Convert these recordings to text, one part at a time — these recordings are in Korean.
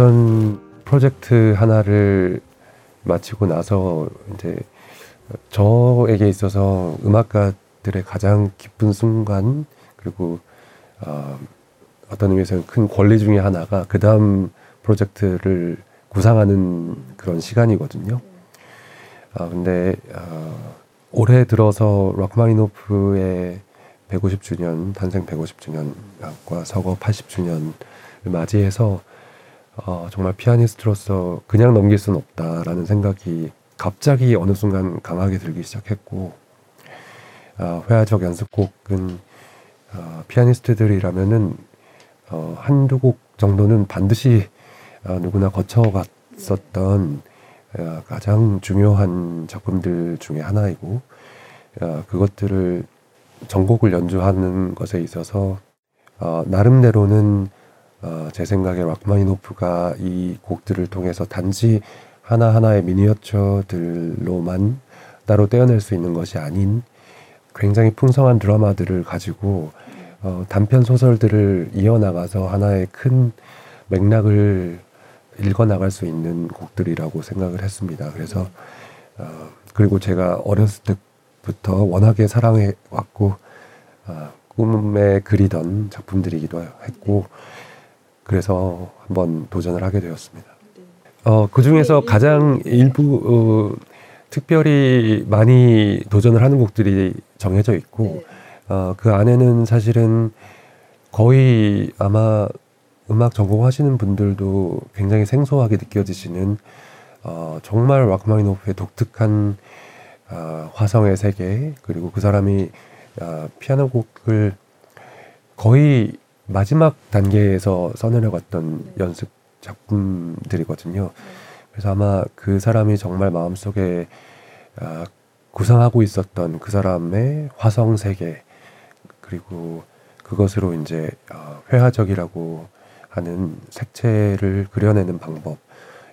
어떤 프로젝트 하나를 마치고 나서 이제 저에게 있어서 음악가들의 가장 기쁜 순간, 그리고 어떤 의미에서는 큰 권리 중에 하나가 그 다음 프로젝트를 구상하는 그런 시간이거든요. 근데 올해 들어서 라흐마니노프의 150주년, 탄생 150주년과 서거 80주년을 맞이해서 정말 피아니스트로서 그냥 넘길 수는 없다라는 생각이 갑자기 어느 순간 강하게 들기 시작했고, 회화적 연습곡은 피아니스트들이라면은 한두 곡 정도는 반드시 누구나 거쳐갔었던 가장 중요한 작품들 중에 하나이고, 그것들을 전곡을 연주하는 것에 있어서 나름대로는 제 생각에 라흐마니노프가 이 곡들을 통해서 단지 하나하나의 미니어처들로만 따로 떼어낼 수 있는 것이 아닌 굉장히 풍성한 드라마들을 가지고 단편 소설들을 이어나가서 하나의 큰 맥락을 읽어나갈 수 있는 곡들이라고 생각을 했습니다. 그래서 그리고 제가 어렸을 때부터 워낙에 사랑해왔고 꿈에 그리던 작품들이기도 했고, 그래서 한번 도전을 하게 되었습니다. 그 중에서 가장 일부 특별히 많이 도전을 하는 곡들이 정해져 있고, 그 안에는 사실은 거의 아마 음악 전공하시는 분들도 굉장히 생소하게 느껴지시는 정말 라흐마니노프의 독특한 화성의 세계, 그리고 그 사람이 피아노 곡을 거의 마지막 단계에서 써내려갔던 연습 작품들이거든요. 그래서 아마 그 사람이 정말 마음속에 구상하고 있었던 그 사람의 화성 세계, 그리고 그것으로 이제 회화적이라고 하는 색채를 그려내는 방법,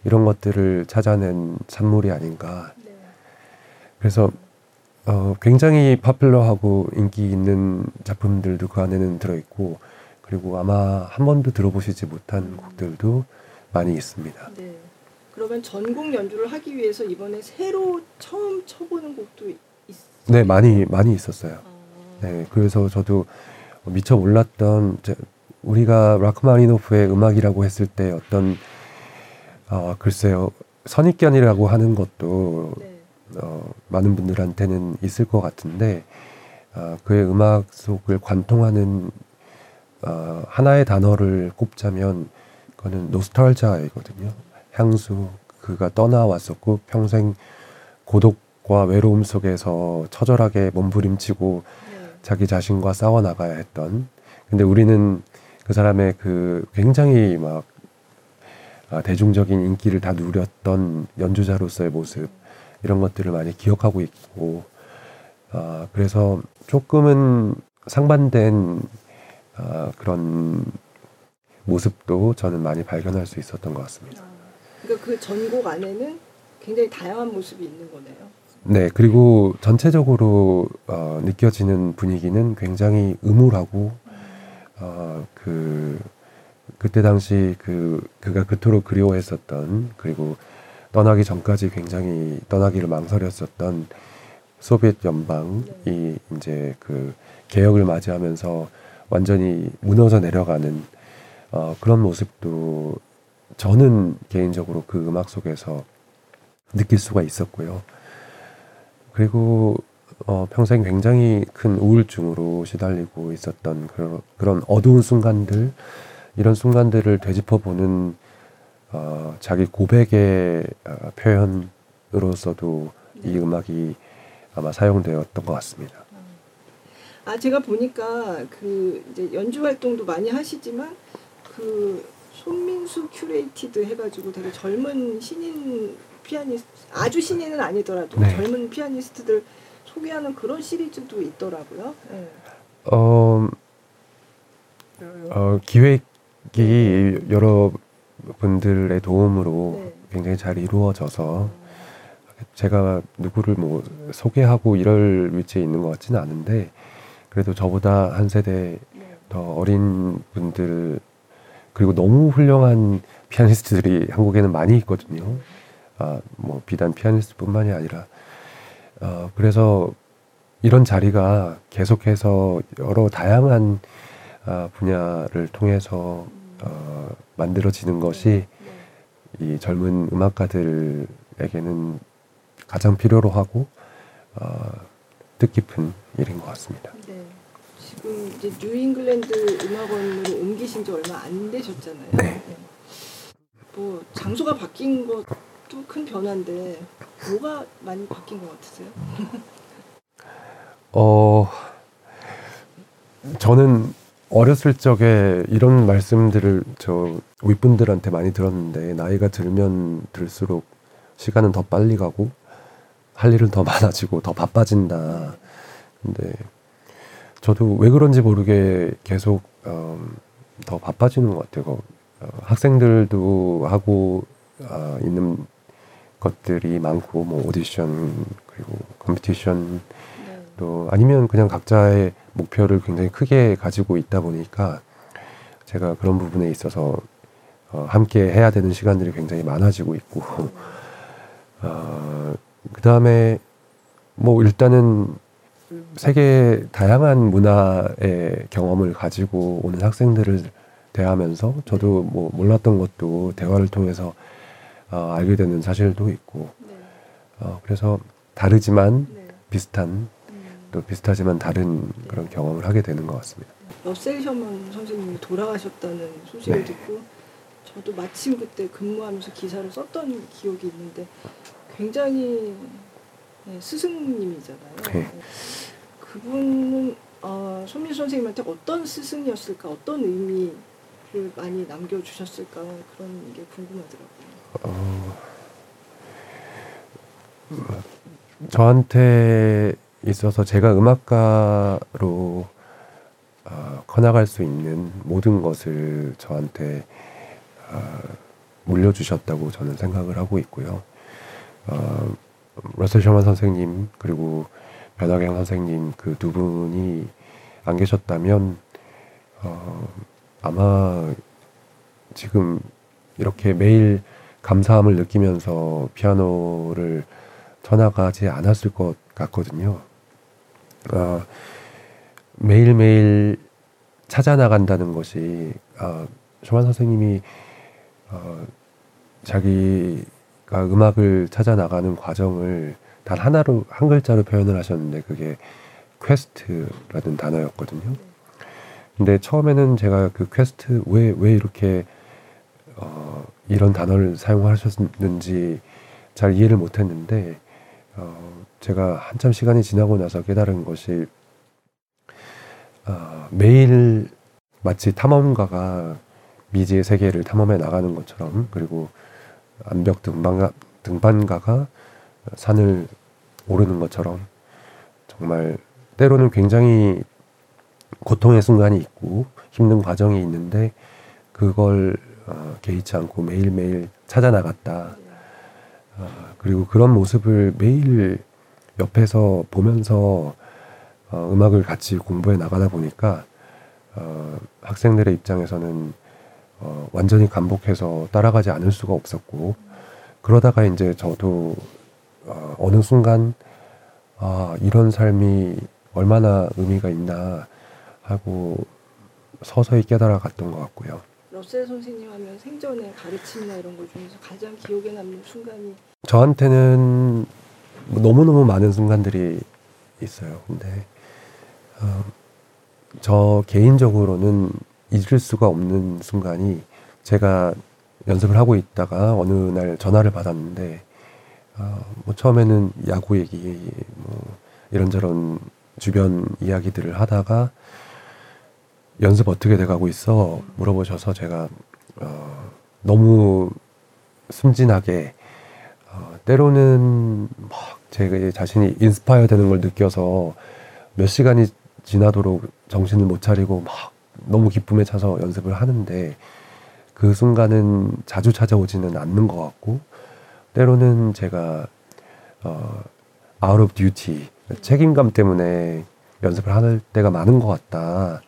이런 것들을 찾아낸 산물이 아닌가. 그래서 굉장히 파퓰러하고 인기 있는 작품들도 그 안에는 들어있고, 그리고 아마 한 번도 들어보시지 못한 곡들도 많이 있습니다. 네. 그러면 전곡 연주를 하기 위해서 이번에 새로 처음 쳐보는 곡도 있어요? 네, 많이 있었어요. 네, 그래서 저도 미처 몰랐던, 우리가 라흐마니노프의 음악이라고 했을 때 어떤 글쎄요, 선입견이라고 하는 것도 많은 분들한테는 있을 것 같은데, 그의 음악 속을 관통하는 하나의 단어를 꼽자면 그거는 노스탈지아이거든요. 향수, 그가 떠나왔었고 평생 고독과 외로움 속에서 처절하게 몸부림치고 자기 자신과 싸워나가야 했던, 근데 우리는 그 사람의 그 굉장히 막 대중적인 인기를 다 누렸던 연주자로서의 모습, 이런 것들을 많이 기억하고 있고, 그래서 조금은 상반된 그런 모습도 저는 많이 발견할 수 있었던 것 같습니다. 그러니까 그 전곡 안에는 굉장히 다양한 모습이 있는 거네요. 네, 그리고 전체적으로 느껴지는 분위기는 굉장히 음울하고, 그때 당시 그가 그토록 그리워했었던, 그리고 떠나기 전까지 굉장히 떠나기를 망설였었던 소비에트 연방이 이제 그 개혁을 맞이하면서 완전히 무너져 내려가는 그런 모습도 저는 개인적으로 그 음악 속에서 느낄 수가 있었고요. 그리고 평생 굉장히 큰 우울증으로 시달리고 있었던 그런 어두운 순간들, 이런 순간들을 되짚어보는 자기 고백의 표현으로서도 이 음악이 아마 사용되었던 것 같습니다. 제가 보니까 그 이제 연주 활동도 많이 하시지만 그 손민수 큐레이티드 해가지고 되게 젊은 신인 피아니스트, 아주 신인은 아니더라도 네. 젊은 피아니스트들 소개하는 그런 시리즈도 있더라고요. 네. 기획이 여러분들의 도움으로 네. 굉장히 잘 이루어져서 제가 누구를 뭐 소개하고 이럴 위치에 있는 것 같지는 않은데, 그래도 저보다 한 세대 더 어린 분들 그리고 너무 훌륭한 피아니스트들이 한국에는 많이 있거든요. 아, 뭐 비단 피아니스트뿐만이 아니라 그래서 이런 자리가 계속해서 여러 다양한 분야를 통해서 만들어지는 것이 이 젊은 음악가들에게는 가장 필요로 하고 뜻깊은 일인 것 같습니다. 네. 지금 이제 뉴잉글랜드 음악원으로 옮기신 지 얼마 안 되셨잖아요. 네. 네. 뭐 장소가 바뀐 것도 큰 변화인데 뭐가 많이 바뀐 것 같으세요? 저는 어렸을 적에 이런 말씀들을 저 윗분들한테 많이 들었는데 나이가 들면 들수록 시간은 더 빨리 가고 할 일은 더 많아지고 더 바빠진다. 근데 저도 왜 그런지 모르게 계속 더 바빠지는 것 같아요. 학생들도 하고 있는 것들이 많고 뭐 오디션 그리고 컴피티션 또 아니면 그냥 각자의 목표를 굉장히 크게 가지고 있다 보니까 제가 그런 부분에 있어서 함께 해야 되는 시간들이 굉장히 많아지고 있고 그 다음에 뭐 일단은 세계의 다양한 문화의 경험을 가지고 오는 학생들을 대하면서 저도 뭐 몰랐던 것도 대화를 통해서 알게 되는 사실도 있고 그래서 다르지만 비슷한 또 비슷하지만 다른 그런 경험을 하게 되는 것 같습니다. 러셀 셔먼 선생님이 돌아가셨다는 소식을 듣고 저도 마침 그때 근무하면서 기사를 썼던 기억이 있는데 굉장히 스승님이잖아요. 네. 그분은 손민수 선생님한테 어떤 스승이었을까, 어떤 의미를 많이 남겨주셨을까 그런 게 궁금하더라고요. 저한테 있어서 제가 음악가로 커나갈 수 있는 모든 것을 저한테 물려주셨다고 저는 생각을 하고 있고요. 러셀 셔먼 선생님 그리고 변학용 선생님 그 두 분이 안 계셨다면 아마 지금 이렇게 매일 감사함을 느끼면서 피아노를 쳐나가지 않았을 것 같거든요. 매일매일 찾아 나간다는 것이 셔먼 선생님이 자기가 음악을 찾아 나가는 과정을 단 하나로 한 글자로 표현을 하셨는데 그게 퀘스트라는 단어였거든요. 근데 처음에는 제가 그 퀘스트 왜 이렇게 이런 단어를 사용하셨는지 잘 이해를 못했는데 제가 한참 시간이 지나고 나서 깨달은 것이 매일 마치 탐험가가 미지의 세계를 탐험해 나가는 것처럼 그리고 암벽 등반가가 산을 오르는 것처럼 정말 때로는 굉장히 고통의 순간이 있고 힘든 과정이 있는데 그걸 개의치 않고 매일매일 찾아 나갔다. 그리고 그런 모습을 매일 옆에서 보면서 음악을 같이 공부해 나가다 보니까 학생들의 입장에서는 완전히 감복해서 따라가지 않을 수가 없었고 그러다가 이제 저도 어느 순간 이런 삶이 얼마나 의미가 있나 하고 서서히 깨달아 갔던 것 같고요. 러셀 선생님 하면 생전에 가르침이나 이런 것 중에서 가장 기억에 남는 순간이 저한테는 너무너무 많은 순간들이 있어요. 근데 저 개인적으로는 잊을 수가 없는 순간이 제가 연습을 하고 있다가 어느 날 전화를 받았는데 뭐 처음에는 야구 얘기 뭐 이런저런 주변 이야기들을 하다가 연습 어떻게 돼가고 있어? 물어보셔서 제가 너무 순진하게 때로는 막 제 자신이 인스파이어 되는 걸 느껴서 몇 시간이 지나도록 정신을 못 차리고 막 너무 기쁨에 차서 연습을 하는데 그 순간은 자주 찾아오지는 않는 것 같고 때로는 제가 out of duty, 책임감 때문에 연습을 할 때가 많은 것 같다.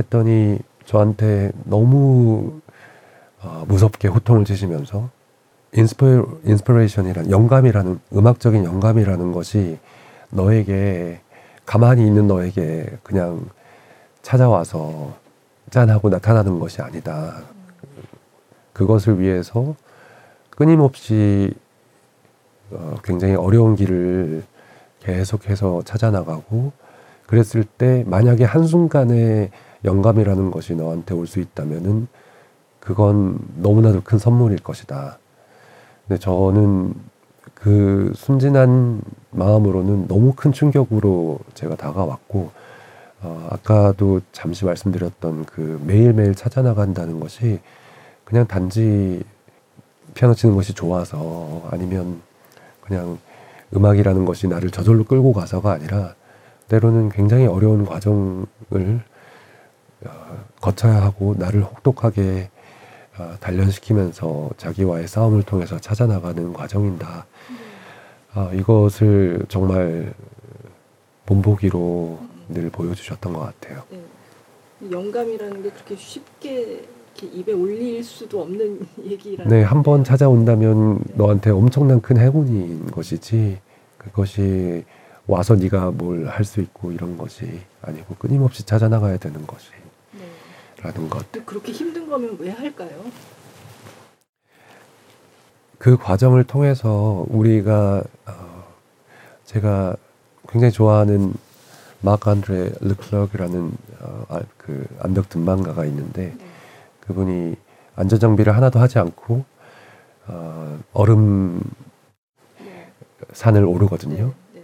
했더니 저한테 너무 무섭게 호통을 치시면서 인스피레이션이란 영감이라는 음악적인 영감이라는 것이 너에게 가만히 있는 너에게 그냥 찾아와서 짠하고 나타나는 것이 아니다. 그것을 위해서 끊임없이 굉장히 어려운 길을 계속해서 찾아나가고 그랬을 때 만약에 한순간에 영감이라는 것이 너한테 올 수 있다면은 그건 너무나도 큰 선물일 것이다. 근데 저는 그 순진한 마음으로는 너무 큰 충격으로 제가 다가왔고 아까도 잠시 말씀드렸던 그 매일매일 찾아나간다는 것이 그냥 단지 피아노 치는 것이 좋아서 아니면 그냥 음악이라는 것이 나를 저절로 끌고 가서가 아니라 때로는 굉장히 어려운 과정을 거쳐야 하고 나를 혹독하게 단련시키면서 자기와의 싸움을 통해서 찾아나가는 과정인다. 이것을 정말 본보기로 늘 보여주셨던 것 같아요. 네. 영감이라는 게 그렇게 쉽게 이렇게 입에 올릴 수도 없는 얘기라는. 네, 한 번 찾아온다면 네. 너한테 엄청난 큰 행운인 것이지 그것이 와서 네가 뭘 할 수 있고 이런 것이 아니고 끊임없이 찾아나가야 되는 것이 네. 라는 것. 그렇게 힘든 거면 왜 할까요? 그 과정을 통해서 우리가 제가 굉장히 좋아하는 마크 안드레 르클럭이라는 그 암벽 등반가가 있는데 네. 그분이 안전 장비를 하나도 하지 않고 얼음 네. 산을 오르거든요. 네.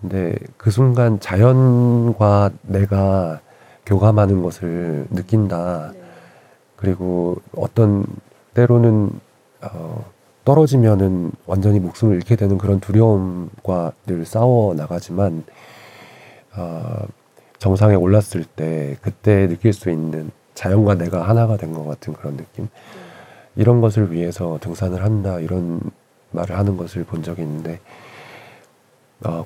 네. 근데 그 순간 자연과 내가 교감하는 것을 느낀다. 네. 그리고 어떤 때로는 떨어지면은 완전히 목숨을 잃게 되는 그런 두려움과 늘 싸워 나가지만 정상에 올랐을 때 그때 느낄 수 있는 자연과 내가 하나가 된 것 같은 그런 느낌 이런 것을 위해서 등산을 한다 이런 말을 하는 것을 본 적이 있는데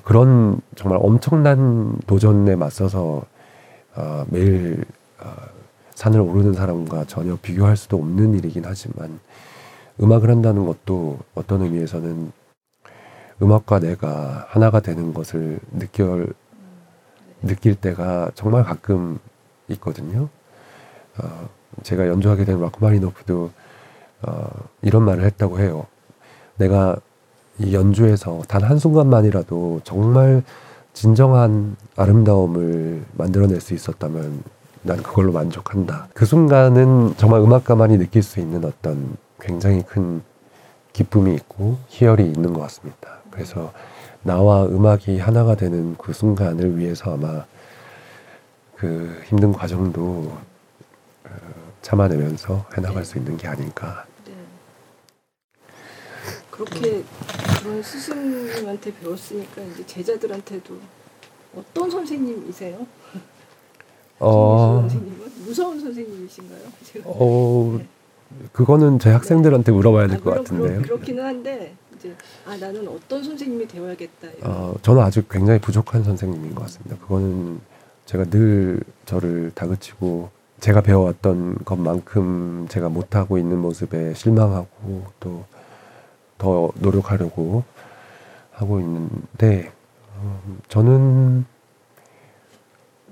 그런 정말 엄청난 도전에 맞서서 매일 산을 오르는 사람과 전혀 비교할 수도 없는 일이긴 하지만 음악을 한다는 것도 어떤 의미에서는 음악과 내가 하나가 되는 것을 느낄 때가 정말 가끔 있거든요. 제가 연주하게 된 라흐마니노프도 이런 말을 했다고 해요. 내가 이 연주에서 단 한순간만이라도 정말 진정한 아름다움을 만들어낼 수 있었다면 난 그걸로 만족한다. 그 순간은 정말 음악가만이 느낄 수 있는 어떤 굉장히 큰 기쁨이 있고 희열이 있는 것 같습니다. 그래서 나와 음악이 하나가 되는 그 순간을 위해서 아마 그 힘든 과정도 참아내면서 해나갈 네. 수 있는 게 아닐까. 네. 그렇게 그런 스승님한테 배웠으니까 이제 제자들한테도 어떤 선생님이세요? 선생님은? 무서운 선생님이신가요? 제가. 네. 그거는 제 학생들한테 물어봐야 될 것 같은데요. 그렇기는 한데 이제 나는 어떤 선생님이 되어야겠다. 저는 아직 굉장히 부족한 선생님인 것 같습니다. 그거는 제가 늘 저를 다그치고 제가 배워왔던 것만큼 제가 못하고 있는 모습에 실망하고 또 더 노력하려고 하고 있는데 저는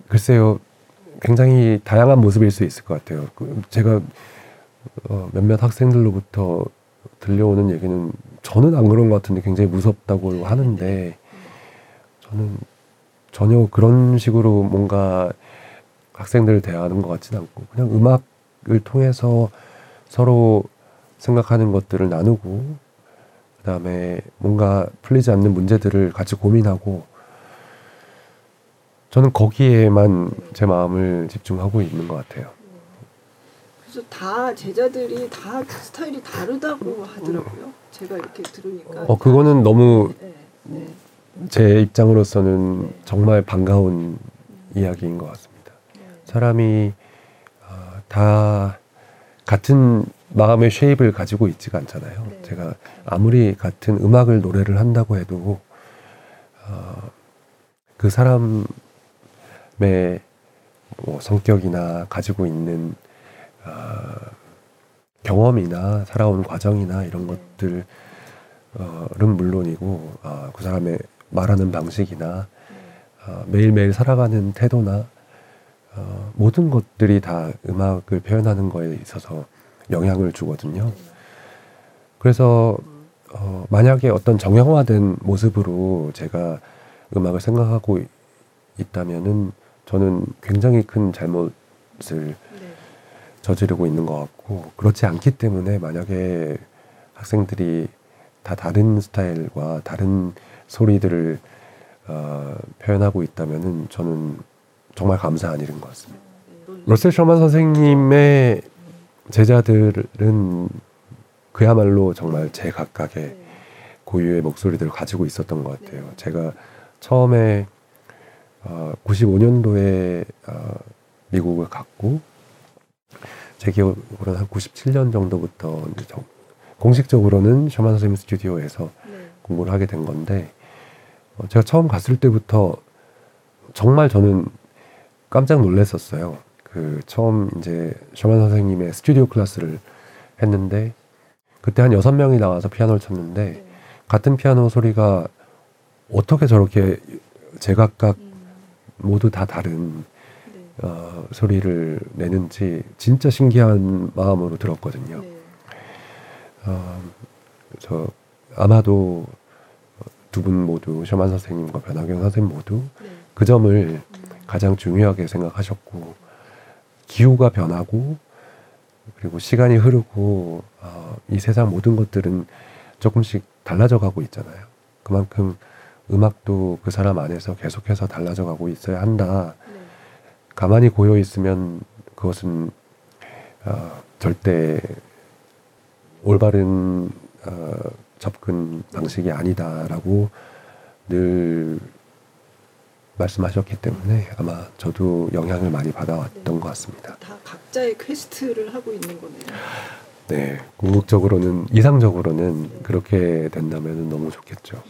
글쎄요 굉장히 다양한 모습일 수 있을 것 같아요. 제가 몇몇 학생들로부터 들려오는 얘기는 저는 안 그런 것 같은데 굉장히 무섭다고 하는데 저는 전혀 그런 식으로 뭔가 학생들을 대하는 것 같지는 않고 그냥 음악을 통해서 서로 생각하는 것들을 나누고 그다음에 뭔가 풀리지 않는 문제들을 같이 고민하고 저는 거기에만 제 마음을 집중하고 있는 것 같아요. 그래서 다 제자들이 다 스타일이 다르다고 하더라고요. 제가 이렇게 들으니까. 그거는 너무 제 입장으로서는 정말 반가운 이야기인 것 같습니다. 사람이 다 같은 마음의 쉐입을 가지고 있지가 않잖아요. 제가 아무리 같은 음악을 노래를 한다고 해도 그 사람의 성격이나 가지고 있는 경험이나 살아온 과정이나 이런 것들은 물론이고 그 사람의 말하는 방식이나 매일매일 살아가는 태도나 모든 것들이 다 음악을 표현하는 거에 있어서 영향을 주거든요. 그래서 만약에 어떤 정형화된 모습으로 제가 음악을 생각하고 있다면은 저는 굉장히 큰 잘못을 저지르고 있는 것 같고, 그렇지 않기 때문에 만약에 학생들이 다 다른 스타일과 다른 소리들을 표현하고 있다면은 저는 정말 감사한 일인 것 같습니다. 러셀 셔먼 선생님의 제자들은 그야말로 정말 제 각각의 고유의 목소리들을 가지고 있었던 것 같아요. 제가 처음에 95년도에 미국을 갔고, 제 기억으로는 한 97년 정도부터 이제 공식적으로는 셔먼 선생님 스튜디오에서 공부를 하게 된 건데, 제가 처음 갔을 때부터 정말 저는 깜짝 놀랐었어요. 처음 이제 셔먼 선생님의 스튜디오 클래스를 했는데, 그때 한 6명이 나와서 피아노를 쳤는데 같은 피아노 소리가 어떻게 저렇게 제각각 모두 다 다른 소리를 내는지 진짜 신기한 마음으로 들었거든요. 저 아마도 두 분 모두 셔먼 선생님과 변학용 선생님 모두 그 점을 가장 중요하게 생각하셨고, 기후가 변하고 그리고 시간이 흐르고 이 세상 모든 것들은 조금씩 달라져 가고 있잖아요. 그만큼 음악도 그 사람 안에서 계속해서 달라져 가고 있어야 한다. 가만히 고여 있으면 그것은 절대 올바른 접근 방식이 아니다라고 늘 말씀하셨기 때문에 아마 저도 영향을 많이 받아왔던 것 같습니다. 다 각자의 퀘스트를 하고 있는 거네요. 네, 궁극적으로는 이상적으로는 그렇게 된다면 너무 좋겠죠.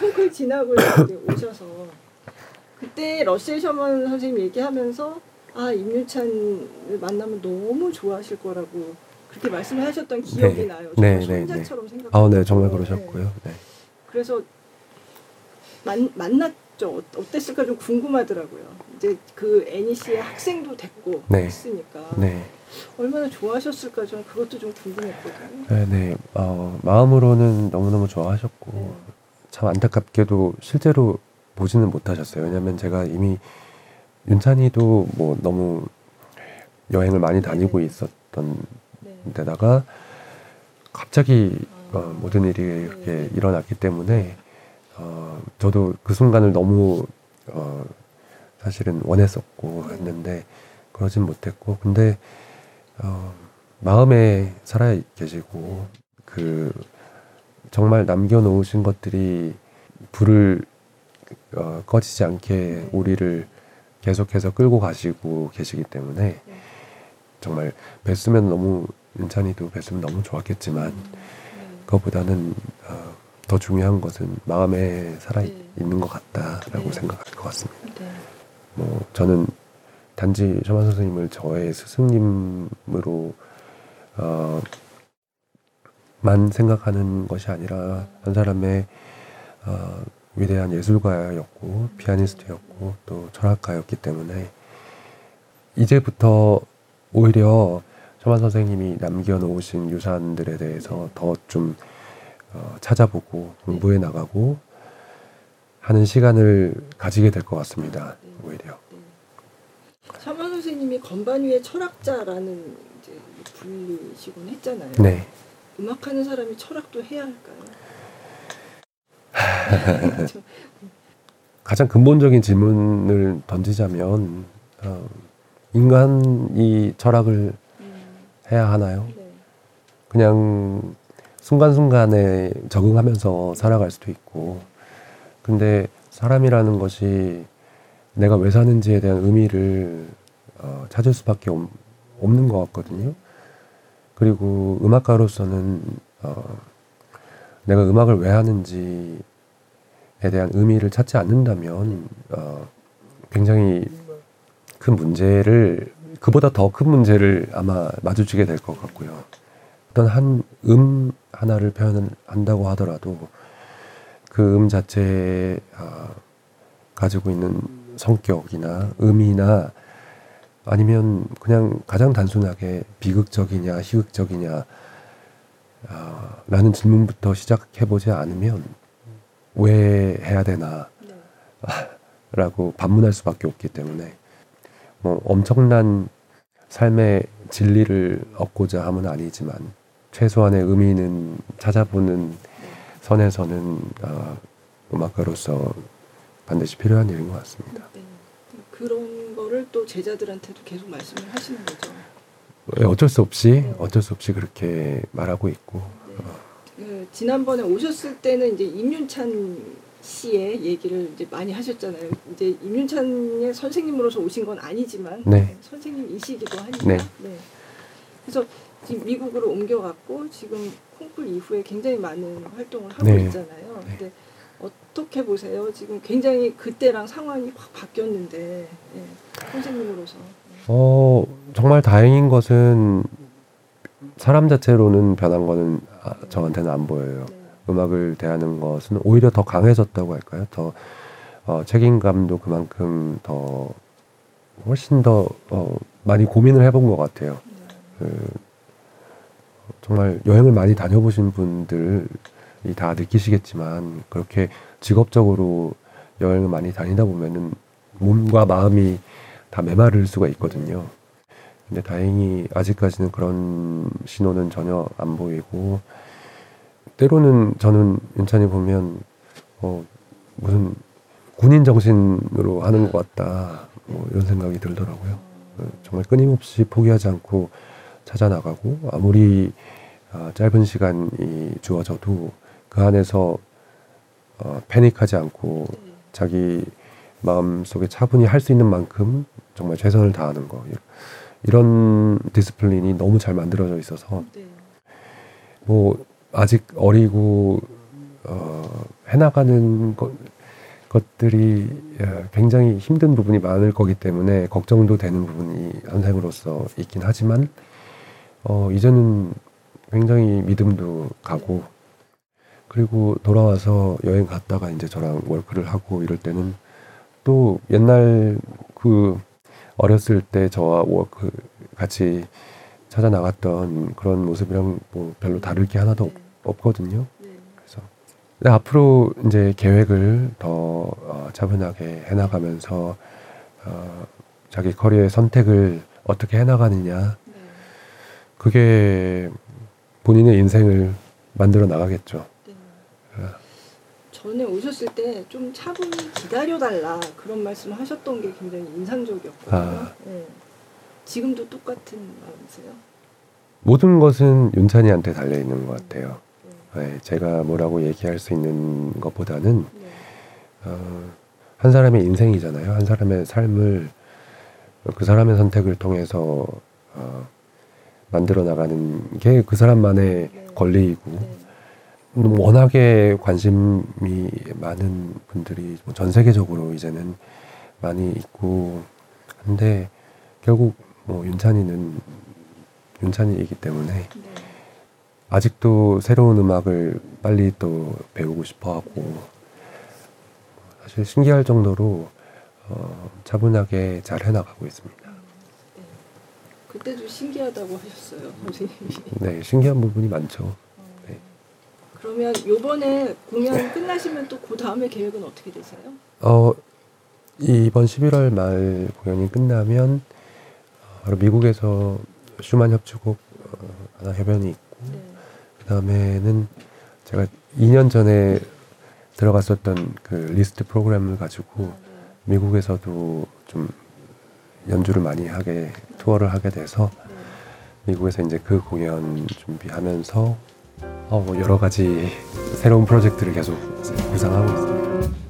콩쿨 지나고 오셔서 그때 러셀 셔먼 선생님 얘기하면서 임윤찬을 만나면 너무 좋아하실 거라고 그렇게 말씀하셨던 기억이 나요. 손자처럼 생각. 네, 정말 그러셨고요. 네. 그래서 만났. 어땠을까 좀 궁금하더라고요. 이제 그 애니 씨의 학생도 됐고 했으니까 얼마나 좋아하셨을까 저는 그것도 좀 궁금했거든요. 네네. 마음으로는 너무너무 좋아하셨고 참 안타깝게도 실제로 보지는 못하셨어요. 왜냐하면 제가 이미 윤찬이도 뭐 너무 여행을 많이 다니고 있었던 데다가 갑자기 모든 일이 이렇게 일어났기 때문에 저도 그 순간을 너무 사실은 원했었고 했는데 그러진 못했고, 근데 마음에 살아 계시고 그 정말 남겨놓으신 것들이 불을 꺼지지 않게 우리를 계속해서 끌고 가시고 계시기 때문에 정말 뵀으면 너무 윤찬이도 뵀으면 너무 좋았겠지만 그것보다는 더 중요한 것은 마음에 살아있는 것 같다라고 생각할 것 같습니다. 뭐 저는 단지 셔먼 선생님을 저의 스승님으로 만 생각하는 것이 아니라 한 사람의 위대한 예술가였고 피아니스트였고 또 철학가였기 때문에 이제부터 오히려 셔먼 선생님이 남겨놓으신 유산들에 대해서 더 좀 찾아보고 공부해 나가고 하는 시간을 가지게 될 것 같습니다. 오히려. 셔먼 선생님이 건반 위의 철학자라는 이제 분류시곤 했잖아요. 네. 음악하는 사람이 철학도 해야 할까요? 가장 근본적인 질문을 던지자면 인간이 철학을 해야 하나요? 그냥 순간순간에 적응하면서 살아갈 수도 있고, 근데 사람이라는 것이 내가 왜 사는지에 대한 의미를 찾을 수밖에 없는 것 같거든요. 그리고 음악가로서는 내가 음악을 왜 하는지에 대한 의미를 찾지 않는다면 굉장히 큰 문제를 그보다 더 큰 문제를 아마 마주치게 될 것 같고요. 어떤 한 음 하나를 표현한다고 하더라도 그 음 자체에 가지고 있는 성격이나 의미나 아니면 그냥 가장 단순하게 비극적이냐 희극적이냐 라는 질문부터 시작해보지 않으면 왜 해야 되나 라고 반문할 수밖에 없기 때문에 뭐 엄청난 삶의 진리를 얻고자 함은 아니지만 최소한의 의미는 찾아보는 선에서는 음악가로서 반드시 필요한 일인 것 같습니다. 네. 그런 거를 또 제자들한테도 계속 말씀을 하시는 거죠. 어쩔 수 없이 그렇게 말하고 있고. 네. 지난번에 오셨을 때는 이제 임윤찬 씨의 얘기를 이제 많이 하셨잖아요. 이제 임윤찬의 선생님으로서 오신 건 아니지만 네. 선생님이시기도 하니까. 네. 네. 그래서 지금 미국으로 옮겨갔고 지금 콩쿨 이후에 굉장히 많은 활동을 하고 네. 있잖아요. 네. 근데 어떻게 보세요? 지금 굉장히 그때랑 상황이 확 바뀌었는데 예, 선생님으로서. 정말 다행인 것은 사람 자체로는 변한 거는 저한테는 안 보여요. 네. 음악을 대하는 것은 오히려 더 강해졌다고 할까요? 더 책임감도 그만큼 더 훨씬 더 많이 고민을 해본 것 같아요. 네. 정말 여행을 많이 다녀보신 분들 다 느끼시겠지만 그렇게 직업적으로 여행을 많이 다니다 보면은 몸과 마음이 다 메마를 수가 있거든요. 근데 다행히 아직까지는 그런 신호는 전혀 안 보이고 때로는 저는 윤찬이 보면 무슨 군인 정신으로 하는 것 같다 뭐 이런 생각이 들더라고요. 정말 끊임없이 포기하지 않고 찾아나가고 아무리 짧은 시간이 주어져도 그 안에서 패닉하지 않고 자기 마음속에 차분히 할 수 있는 만큼 정말 최선을 다하는 거 이런 디스플린이 너무 잘 만들어져 있어서 뭐 아직 어리고 해나가는 것들이 굉장히 힘든 부분이 많을 거기 때문에 걱정도 되는 부분이 선생으로서 있긴 하지만 이제는 굉장히 믿음도 가고 그리고 돌아와서 여행 갔다가 이제 저랑 워크를 하고 이럴 때는 또 옛날 그 어렸을 때 저와 워크 같이 찾아 나갔던 그런 모습이랑 뭐 별로 다를 게 하나도 없거든요. 그래서 앞으로 이제 계획을 더 차분하게 해나가면서 자기 커리어의 선택을 어떻게 해나가느냐 그게 본인의 인생을 만들어 나가겠죠. 전에 오셨을 때 좀 차분히 기다려달라 그런 말씀을 하셨던 게 굉장히 인상적이었거든요. 네. 지금도 똑같은 마음이세요? 모든 것은 윤찬이한테 달려있는 것 같아요. 네, 제가 뭐라고 얘기할 수 있는 것보다는 네. 한 사람의 인생이잖아요. 한 사람의 삶을 그 사람의 선택을 통해서 만들어 나가는 게 그 사람만의 네. 권리이고 네. 워낙에 관심이 많은 분들이 전 세계적으로 이제는 많이 있고 한데 결국 뭐 윤찬이는 윤찬이이기 때문에 네. 아직도 새로운 음악을 빨리 또 배우고 싶어하고 사실 신기할 정도로 차분하게 잘 해나가고 있습니다. 네. 그때도 신기하다고 하셨어요, 선생님이. 네, 신기한 부분이 많죠. 그러면 요번에 공연 끝나시면 또 그 다음에 계획은 어떻게 되세요? 이번 11월 말 공연이 끝나면 바로 미국에서 슈만 협주곡 하나 협연이 있고 네. 그 다음에는 제가 2년 전에 들어갔었던 그 리스트 프로그램을 가지고 아, 네. 미국에서도 좀 연주를 많이 하게 투어를 하게 돼서 네. 미국에서 이제 그 공연 준비하면서 여러 가지 새로운 프로젝트를 계속 구상하고 있습니다.